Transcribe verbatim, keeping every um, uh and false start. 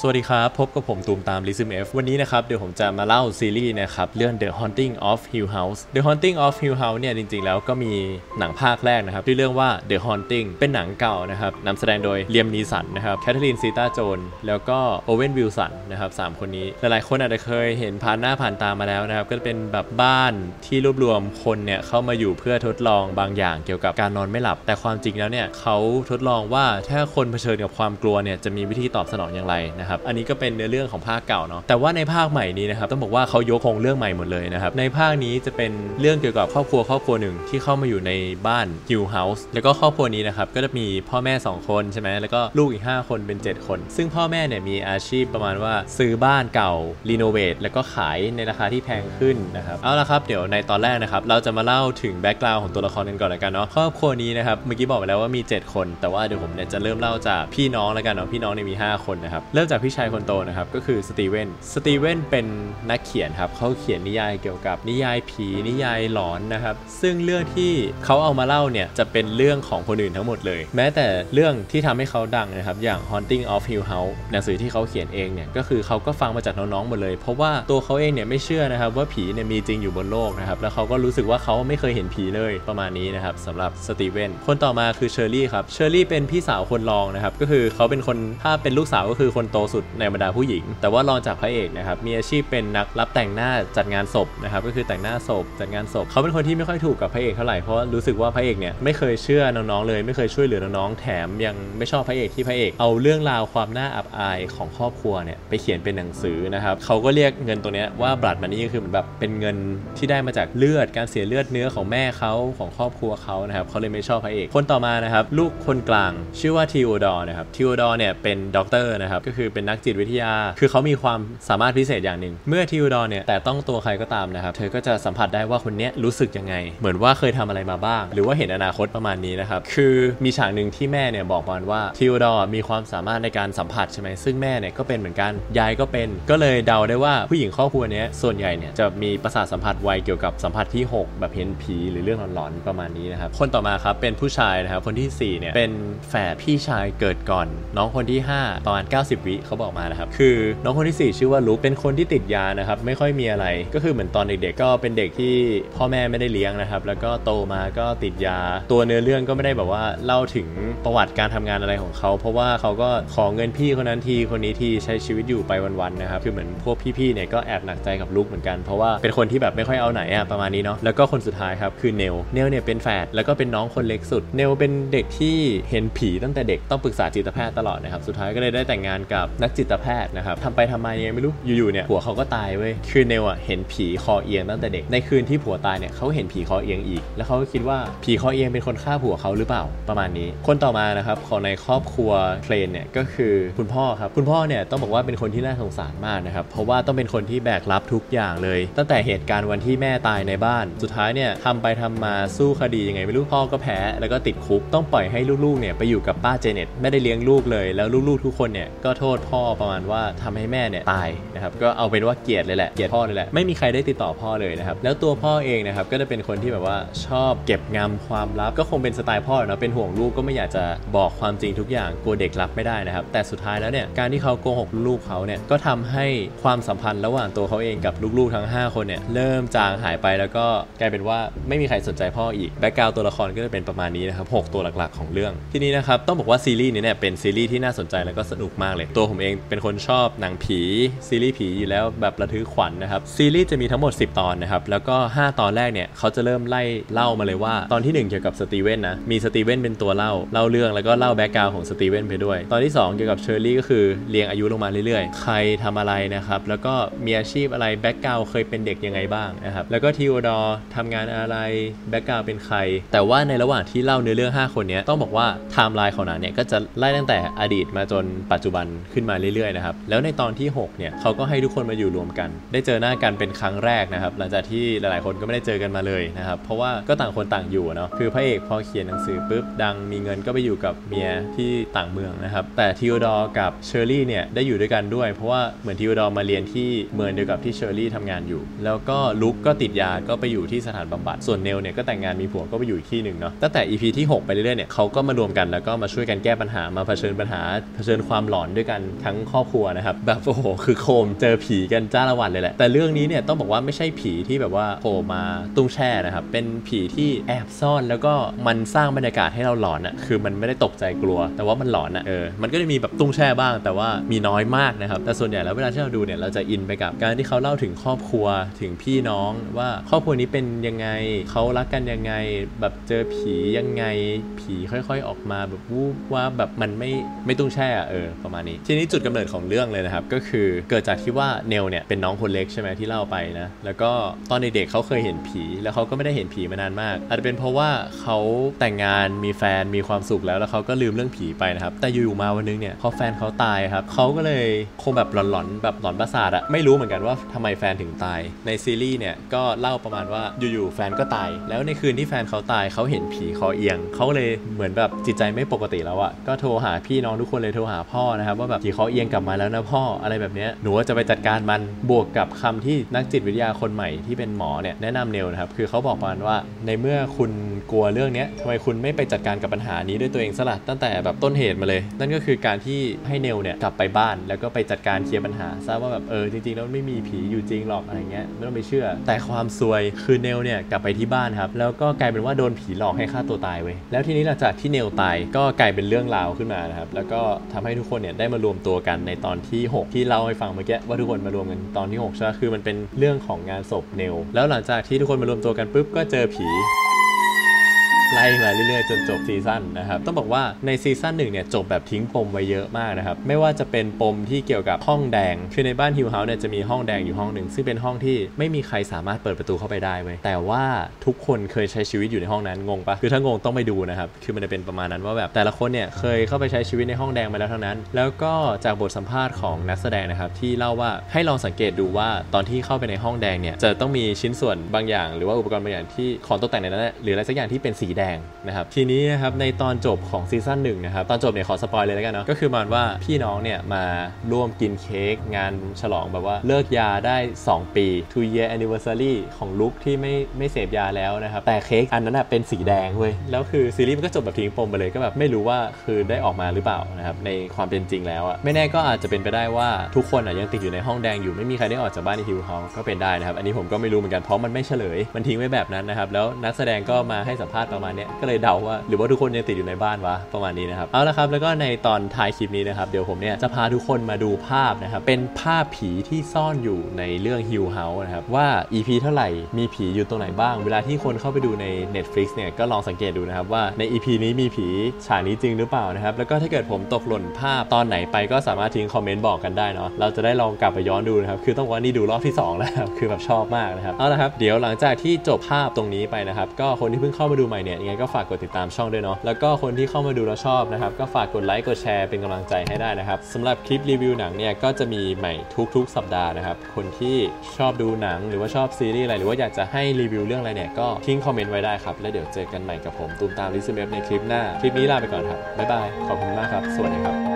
สวัสดีครับพบกับผมตูมตาม ลิซึม เอฟ วันนี้นะครับเดี๋ยวผมจะมาเล่าซีรีส์นะครับเรื่อง The Haunting of Hill House The Haunting of Hill House เนี่ยจริงๆแล้วก็มีหนังภาคแรกนะครับที่เรื่องว่า The Haunting เป็นหนังเก่านะครับนำแสดงโดยเลียม นีสันนะครับแคทเธอรีน ซีตาโจนแล้วก็โอเวน วิลสันนะครับสามคนนี้หลายๆคนอาจจะเคยเห็นผ่านหน้าผ่านตามาแล้วนะครับก็เป็นแบบบ้านที่รวบรวมคนเนี่ยเข้ามาอยู่เพื่อทดลองบางอย่างเกี่ยวกับการนอนไม่หลับแต่ความจริงแล้วเนี่ยเขาทดลองว่าถ้าคนเผชิญกับความกลัวเนี่ยจะมีวิธีตอบสนองอย่างไรนะครับอันนี้ก็เป็นเนื้อเรื่องของภาคเก่าเนาะแต่ว่าในภาคใหม่นี้นะครับต้องบอกว่าเขายกโครงเรื่องใหม่หมดเลยนะครับในภาคนี้จะเป็นเรื่องเกี่ยวกับครอบครัวครอบครัวหนึ่งที่เข้ามาอยู่ในบ้าน Hill House แล้วก็ครอบครัวนี้นะครับก็จะมีพ่อแม่สองคนใช่ไหมแล้วก็ลูกอีกห้าคนเป็นเจ็ดคนซึ่งพ่อแม่เนี่ยมีอาชีพประมาณว่าซื้อบ้านเก่ารีโนเวทแล้วก็ขายในราคาที่แพงขึ้นนะครับเอาละครับเดี๋ยวในตอนแรกนะครับเราจะมาเล่าถึงแบ็กกราวด์ของตัวละครกันก่อนละกันเนาะครอบครัวนี้นะครับเมื่อกี้บอกไปแล้วว่ามีเจ็ดคนแต่ว่าเดี๋ยวผมเนี่ยจะเริ่มเล่าจากพี่น้องละกันเนาะพี่น้องเนี่ยมีห้าคนนะครับเริ่มจากพี่ชายคนโตนะครับก็คือสตีเวนสตีเวนเป็นนักเขียนครับเขาเขียนนิยายเกี่ยวกับนิยายผีนิยายหลอนนะครับซึ่งเรื่องที่เขาเอามาเล่าเนี่ยจะเป็นเรื่องของคนอื่นทั้งหมดเลยแม้แต่เรื่องที่ทำให้เขาดังนะครับอย่าง Haunting of Hill House หนังสือที่เขาเขียนเองเนี่ยก็คือเขาก็ฟังมาจากน้องๆหมดเลยเพราะว่าตัวเขาเองเนี่ยไม่เชื่อนะครับว่าผีเนี่ยมีจริงอยู่บนโลกนะครับแล้วเขาก็รู้สึกว่าเขาไม่เคยเห็นผีเลยประมาณนี้นะครับสำหรับสตีเวนคนต่อมาคือเชอร์รี่ครับเชอร์รี่เป็นพี่สาวคนรองนะครับก็คือเขาเป็นคนถ้าเป็นลูกสาวก็คือคนโตสุดในบรรดาผู้หญิงแต่ว่ารองจากพระเอกนะครับมีอาชีพเป็นนักรับแต่งหน้าจัดงานศพนะครับก็คือแต่งหน้าศพจัดงานศพเขาเป็นคนที่ไม่ค่อยถูกกับพระเอกเท่าไหร่เพราะรู้สึกว่าพระเอกเนี่ยไม่เคยเชื่อน้องๆเลยไม่เคยช่วยเหลือน้องๆแถมยังไม่ชอบพระเอกที่พระเอกเอาเรื่องราวความน่าอับอายของครอบครัวเนี่ยไปเขียนเป็นหนังสือนะครับเขาก็เรียกเงินตัวเนี้ยว่าบลัดมันนี่ก็คือเหมือนแบบเป็นเงินที่ได้มาจากเลือดการเสียเลือดเนื้อของแม่เขาของครอบครัวเขานะครับเขาเลยไม่ชอบพระเอกคนต่อมานะครับลูกคนกลางชื่อว่าทีโอดอร์นะครับทีโอดอร์เนี่ยเป็นด็อกเตอร์นะครับก็คือเป็นนักจิตวิทยาคือเขามีความสามารถพิเศษอย่างหนึ่งเมื่อทีโอดอร์เนี่ยแต่ต้องตัวใครก็ตามนะครับเธอก็จะสัมผัสได้ว่าคนเนี้ยรู้สึกยังไงเหมือนว่าเคยทำอะไรมาบ้างหรือว่าเห็นอนาคตประมาณนี้นะครับคือมีฉากหนึ่งที่แม่เนี่ยบอกมาว่าทีโอดอร์มีความสามารถในการสัมผัสใช่ไหมซึ่งแม่เนี่ยก็เป็นเหมือนกันยายก็เป็นก็เลยเดาได้ว่าผู้หญิงครอบครัวเนี้ยส่วนใหญ่เนี่ยจะมีประสาทสัมผัสไวเกี่ยวกับสัมผัสที่หกแบบเห็นผีหรือเรื่องหลอนๆประมาณนี้นะครับคนต่อมาครับเป็นผู้ชายนะครับคนที่สี่เนี่ยเป็นแฝดพี่ชายเกิดก่อนน้องคนที่ห้าตอนเก้าสิบวิเขาบอกมานะครับคือน้องคนที่สี่ชื่อว่าลูกเป็นคนที่ติดยานะครับไม่ค่อยมีอะไรก็คือเหมือนตอนเด็กๆก็เป็นเด็กที่พ่อแม่ไม่ได้เลี้ยงนะครับแล้วก็โตมาก็ติดยาตัวเนื้อเรื่องก็ไม่ได้แบบว่าเล่าถึงประวัติการทำงานอะไรของเขาเพราะว่าเขาก็ขอเงินพี่คนนั้นทีคนนี้ทีใช้ชีวิตอยู่ไปวันๆนะครับคือเหมือนพวกพี่ๆเนี่ยก็แอบหนักใจกับลูกเหมือนกันเพราะว่าเป็นคนที่แบบไม่ค่อยเอาไหนอะประมาณนี้เนาะแล้วก็คนสุดท้ายครับคือเนลเนลเนี่ยเป็นแฝดแล้วก็เป็นน้องคนเล็กสุดเนลเป็นเด็กที่เห็นผีตั้งแต่เด็กต้องปรึกษาจิตแพทย์ตลอดนะครับสุดท้ายก็เลยได้แต่งงานกับนักจิตแพทย์นะครับทำไปทำมายังไม่รู้อยู่ๆเนี่ยผัวเขาก็ตายเว้ยคือเนลอ่ะเห็นผีคอเอียงตั้งแต่เด็กในคืนที่ผัวตายเนี่ยเขาเห็นผีคอเอียงอีกแล้วเขาก็คิดว่าผีคอเอียงเป็นคนฆ่าผัวเขาหรือเปล่าประมาณนี้คนต่อมานะครับของในครอบครัวเพลนเนี่ยก็คือคุณพ่อครับคุณพ่อเนี่ยต้องบอกว่าเป็นคนที่น่าสงสารมากนะครับเพราะว่าต้องเป็นคนที่แบกรับทุกอย่างเลยตั้งแต่เหตุการณ์วันที่แม่ตายในบ้านสุดท้ายเนี่ยทำไปทำมาสู้คดียังไงไม่รู้พ่อก็แพ้แล้วก็ติดคุกต้องปล่อยให้ลูกๆเนี่ยไปอยู่กับป้าเจเน็ตไม่ได้เลี้ยงลูกเลยแล้วลูกๆทุกคนเนี่ยก็โทษพ่อประมาณว่าทำให้แม่เนี่ยตายนะครับก็เอาเป็นว่าเกลียดเลยแหละเกลียดพ่อเลยแหละไม่มีใครได้ติดต่อพ่อเลยนะครับแล้วตัวพ่อเองนะครับก็จะเป็นคนที่แบบว่าชอบเก็บงำความลับก็คงเป็นสไตล์พ่อเนาะเป็นห่วงลูกก็ไม่อยากจะบอกความจริงทุกอย่างกลัวเด็กรับไม่ได้นะครับแต่สุดท้ายแล้วเนี่ยการที่เขาโกหกลูกเขาเนี่ยก็ทำให้ความสัมพันธ์ระหว่างตัวเขาเองกับลูกๆทั้งห้าคนเนี่ยเริ่มจางหายไปแล้วก็กลายเป็นว่าไม่มีใครสนใจพ่ออีกแบ็คกราวด์ตัวละครก็จะเป็นประมาณนี้นะครับหกตัวหลักๆของเรื่องทีนี้นะครับต้องบอกว่าซีรีส์นี้เนี่ยเป็นซีรีส์ที่น่าสนใจแล้วก็สนุกมากเลยตัวผมเองเป็นคนชอบหนังผีซีรีส์ผีอยู่แล้วแบบระทึกขวัญ น, นะครับซีรีส์จะมีทั้งหมดสิบตอนนะครับแล้วก็ห้าตอนแรกเนี่ยเขาจะเริ่มไล่เล่ามาเลยว่าตอนที่หนึ่งเกี่ยวกับสตีเวนนะมีสตีเวนเป็นตัวเล่าเล่าเรื่องแล้วก็เล่าแบ็กกราวด์ของสตีเวนไปด้วยตอนที่สองเกี่ยวกับเชอร์รี่ก็คือเรียงอายุลงมาเรื่อยๆใครทำอะไรนะครับแล้วก็มีอาชีพอะไรแบ็กกราวด์เคยเป็นเด็กยังไงบ้างนะครับแล้วก็ทีโอดอร์ทำงานอะไรแบ็กกราวด์เป็นใครแต่ว่าในระหว่างที่เล่าเนื้อเรื่องห้าคนนี้ต้องบอกว่าไทม์ไลน์ของหนังเนี่ยก็จะไล่ตั้งแต่อดีตมาจนปัจจุบันขึ้นมาเรื่อยๆนะครับแล้วในตอนที่หกเนี่ยเขาก็ให้ทุกคนมาอยู่รวมกันได้เจอหน้ากันเป็นครั้งแรกนะครับหลังจากที่หลายๆคนก็ไม่ได้เจอกันมาเลยนะครับเพราะว่าก็ต่างคนต่างอยู่เนาะคือพระเอกพอเขียนหนังสือปุ๊บดังมีเงินก็ไปอยู่กับเมียที่ต่างเมืองนะครับแต่ทีโอดอร์กับเชอร์รี่เนี่ยได้อยู่ด้วยกันด้วยเพราะว่าเหมือนทีโอดอร์มาเรียนที่เมืองเดียวกับที่เชอร์รี่ทำงานอยู่แล้วก็ลุคก็ติดยาก็ไปอยู่ที่สถานบำบัดส่วนเนลเนี่ยก็แต่งงานมีผัวก็ไปอยู่อีกที่หนึ่งเนาะตั้งแต่ อี พี ที่หกไปเรื่อยๆเนี่ยเขาก็มารวมกันแล้วก็มาช่วยกันแก้ปัญหามาเผชิญปัญหาเผชิญความหลอนด้วยกัน ทั้งครอบครัวนะครับแบบโอ้โหคือโคมเจอผีกันจ้าละวันเลยแหละแต่เรื่องนี้เนี่ยต้องบอกว่าไม่ใช่ผีที่แบบว่าโผล่มาตุ้งแช่นะครับเป็นผีที่แอบซ่อนแล้วก็มันสร้างบรรยากาศให้เราหลอนอ่ะคือมันไม่ได้ตกใจกลัวแต่ว่ามันหลอนอ่ะเออมันก็จะมีแบบตุ้งแช่บ้างแต่ว่ามีน้อยมากนะครับแต่ส่วนใหญ่แล้วเวลาที่เราดูเนี่ยเราจะอินไปกับการที่เขาเล่าถึงครอบครัวถึงพี่น้องว่าครอบครัวนี้เป็นยังไงเขารักกันยังไงแบบเจอผียังไงผีค่อยๆออกมาแบบวูบว่าแบบมันไม่ไม่ตุ้งแช่เออประมาณนี้ทีนี้จุดกำเนิดของเรื่องเลยนะครับก็คือเกิดจากที่ว่าเนลเนี่ยเป็นน้องคนเล็กใช่ไหมที่เล่าไปนะแล้วก็ตอนเด็กๆเขาเคยเห็นผีแล้วเขาก็ไม่ได้เห็นผีมานานมากอาจจะเป็นเพราะว่าเขาแต่งงานมีแฟนมีความสุขแล้วแล้วเขาก็ลืมเรื่องผีไปนะครับแต่อยู่ๆมาวันนึงเนี่ยพอแฟนเขาตายครับเขาก็เลยคงแบบหลอนๆแบบหลอนประสาทอะไม่รู้เหมือนกันว่าทำไมแฟนถึงตายในซีรีส์เนี่ยก็เล่าประมาณว่าอยู่ๆแฟนก็ตายแล้วในคืนที่แฟนเขาตายเขาเห็นผีคอเอียงเขาเลยเหมือนแบบจิตใจไม่ปกติแล้วอะก็โทรหาพี่น้องทุกคนเลยโทรหาพ่อนะครับว่าแบบผีคอเอียงกลับมาแล้วนะพ่ออะไรแบบนี้หนูจะไปจัดการมันบวกกับคำที่นักจิตวิทยาคนใหม่ที่เป็นหมอเนี่ยแนะนำเนลนะครับคือเขาบอกประมาณว่าในเมื่อคุณกลัวเรื่องนี้ทำไมคุณไม่ไปจัดการกับปัญหานี้ด้วยตัวเองซะล่ะตั้งแต่แบบต้นเหตุมาเลยนั่นก็คือการที่ให้เนลเนี่ยกลับไปบ้านแล้วก็ไปจัดการเคลียร์ปัญหาทราบว่าแบบเออจริงๆแล้วไม่มีผีอยู่จริงหรอกอะไรเงี้ยไม่ต้องไปเชื่อแต่ความซวยคือเนลเนี่ยกลับไปที่บ้านครับแล้วก็กลายเป็นว่าโดนผีหลอกให้ฆ่าตัวตายไว้แล้วทีนี้หลังจากที่เนลตายก็กลายเป็นเรื่องราวขึ้นมานะครับแล้วก็ทำให้ทุกคนเนี่ยได้มารวมตัวกันในตอนที่หกที่เราให้ฟังเมื่อกี้ว่าทุกคนมารวมกันตอนที่หกใช่คือมันเป็นเรื่องของงานศพเนลแล้วหลังจากที่ทุกคนมารวมตัวกันปุ๊บก็เจอผีไล่มาเรื่อยๆจนจบซีซั่นนะครับต้องบอกว่าในซีซั่นหนึ่งเนี่ยจบแบบทิ้งปมไว้เยอะมากนะครับไม่ว่าจะเป็นปมที่เกี่ยวกับห้องแดงคือในบ้านฮิวเฮาส์เนี่ยจะมีห้องแดงอยู่ห้องหนึ่งซึ่งเป็นห้องที่ไม่มีใครสามารถเปิดประตูเข้าไปได้เว้ยแต่ว่าทุกคนเคยใช้ชีวิตอยู่ในห้องนั้นงงปะคือถ้างงต้องไปดูนะครับคือมันจะเป็นประมาณนั้นว่าแบบแต่ละคนเนี่ยเคยเข้าไปใช้ชีวิตในห้องแดงมาแล้วทั้งนั้นแล้วก็จากบทสัมภาษณ์ของนักแสดงนะครับที่เล่าว่าให้ลองสังเกตดูว่าตอนที่เข้าไปในห้องแดงเนี่ยจะต้องมีชิ้นส่วนบางอย่างหรือว่าอุปกรณ์บางอย่างที่ของตกแต่งในนั้น หรืออะไรสักอย่างที่เป็นสีแดงนะครับทีนี้นะครับในตอนจบของซีซั่นหนึ่งนะครับตอนจบเนี่ยขอสปอยเลยแล้วกันเนาะก็คือมันว่าพี่น้องเนี่ยมาร่วมกินเค้กงานฉลองแบบว่าเลิกยาได้สองปีทู เยียร์ แอนนิเวอร์ซารี ของลุคที่ไม่ไม่เสพยาแล้วนะครับแต่เค้กอันนั้นเป็นสีแดงเว้ยแล้วคือซีรีส์มันก็จบแบบทิ้งปมไปเลยก็แบบไม่รู้ว่าคือได้ออกมาหรือเปล่านะครับในความเป็นจริงแล้วอะไม่แน่ก็อาจจะเป็นไปได้ว่าทุกคนอะยังติดอยู่ในห้องแดงอยู่ไม่มีใครได้ออกจากบ้านในฮิวเฮาส์ก็เป็นได้นะครับอันนี้ผมก็ไม่รู้เหมือนกันเพราะมันไม่เฉลยมันทิ้งไว้แบบนั้นนะครับแล้วนักแสดงก็มาให้สัมภาษณ์ประมาณนี้ก็เลยเดาว่าหรือว่าทุกคนยังติดอยู่ในบ้านวะประมาณนี้นะครับเอาละครับแล้วก็ในตอนท้ายคลิปนี้นะครับเดี๋ยวผมเนี่ยจะพาทุกคนมาดูภาพนะครับเป็นภาพผีที่ซ่อนอยู่ในเรื่องฮิวเฮาส์นะครับว่า อี พี เท่าไหร่มีผีอยู่ตรงไหนบ้างเวลาที่คนเข้าไปดูใน เน็ตฟลิกซ์ เนี่ยก็ลองสังเกตดูนะครับว่าใน อี พี นี้มีผีฉากนี้จริงหรือเปล่านะครับแล้วก็ถ้าเกิดผมตกหล่นภาพตอนไหนไปก็สามารถทิ้งคอมเมนต์บอกกันได้เนาะเราจะได้ลองกลับไปย้อนดูนะครับคือต้องว่านี่ดูรอบที่สองแล้วคือแบบชอบมากนะครับเอาละครับเดี๋ยวหลังจากที่จบภาพตรงนี้ไปนะครับก็คนที่เพิ่งเข้ามาดูใหม่เนี่ยยังไงก็ฝากกดติดตามช่องด้วยเนาะแล้วก็คนที่เข้ามาดูแล้วชอบนะครับก็ฝากกดไลค์กดแชร์เป็นกำลังใจให้ได้นะครับสำหรับคลิปรีวิวหนังเนี่ยก็จะมีใหม่ทุกๆสัปดาห์นะครับคนที่ชอบดูหนังหรือว่าชอบซีรีส์อะไรหรือว่าอยากจะให้รีวิวเรื่องอะไรเนี่ยก็ทิ้งคอมเมนต์ไว้ได้ครับแล้วเดี๋ยวเจอกันใหม่กับผมตูมตามลิซเมฟในคลิปหน้าคลิปนี้ลาไปก่อนครับบ๊ายบายขอบคุณมากครับสวัสดีครับ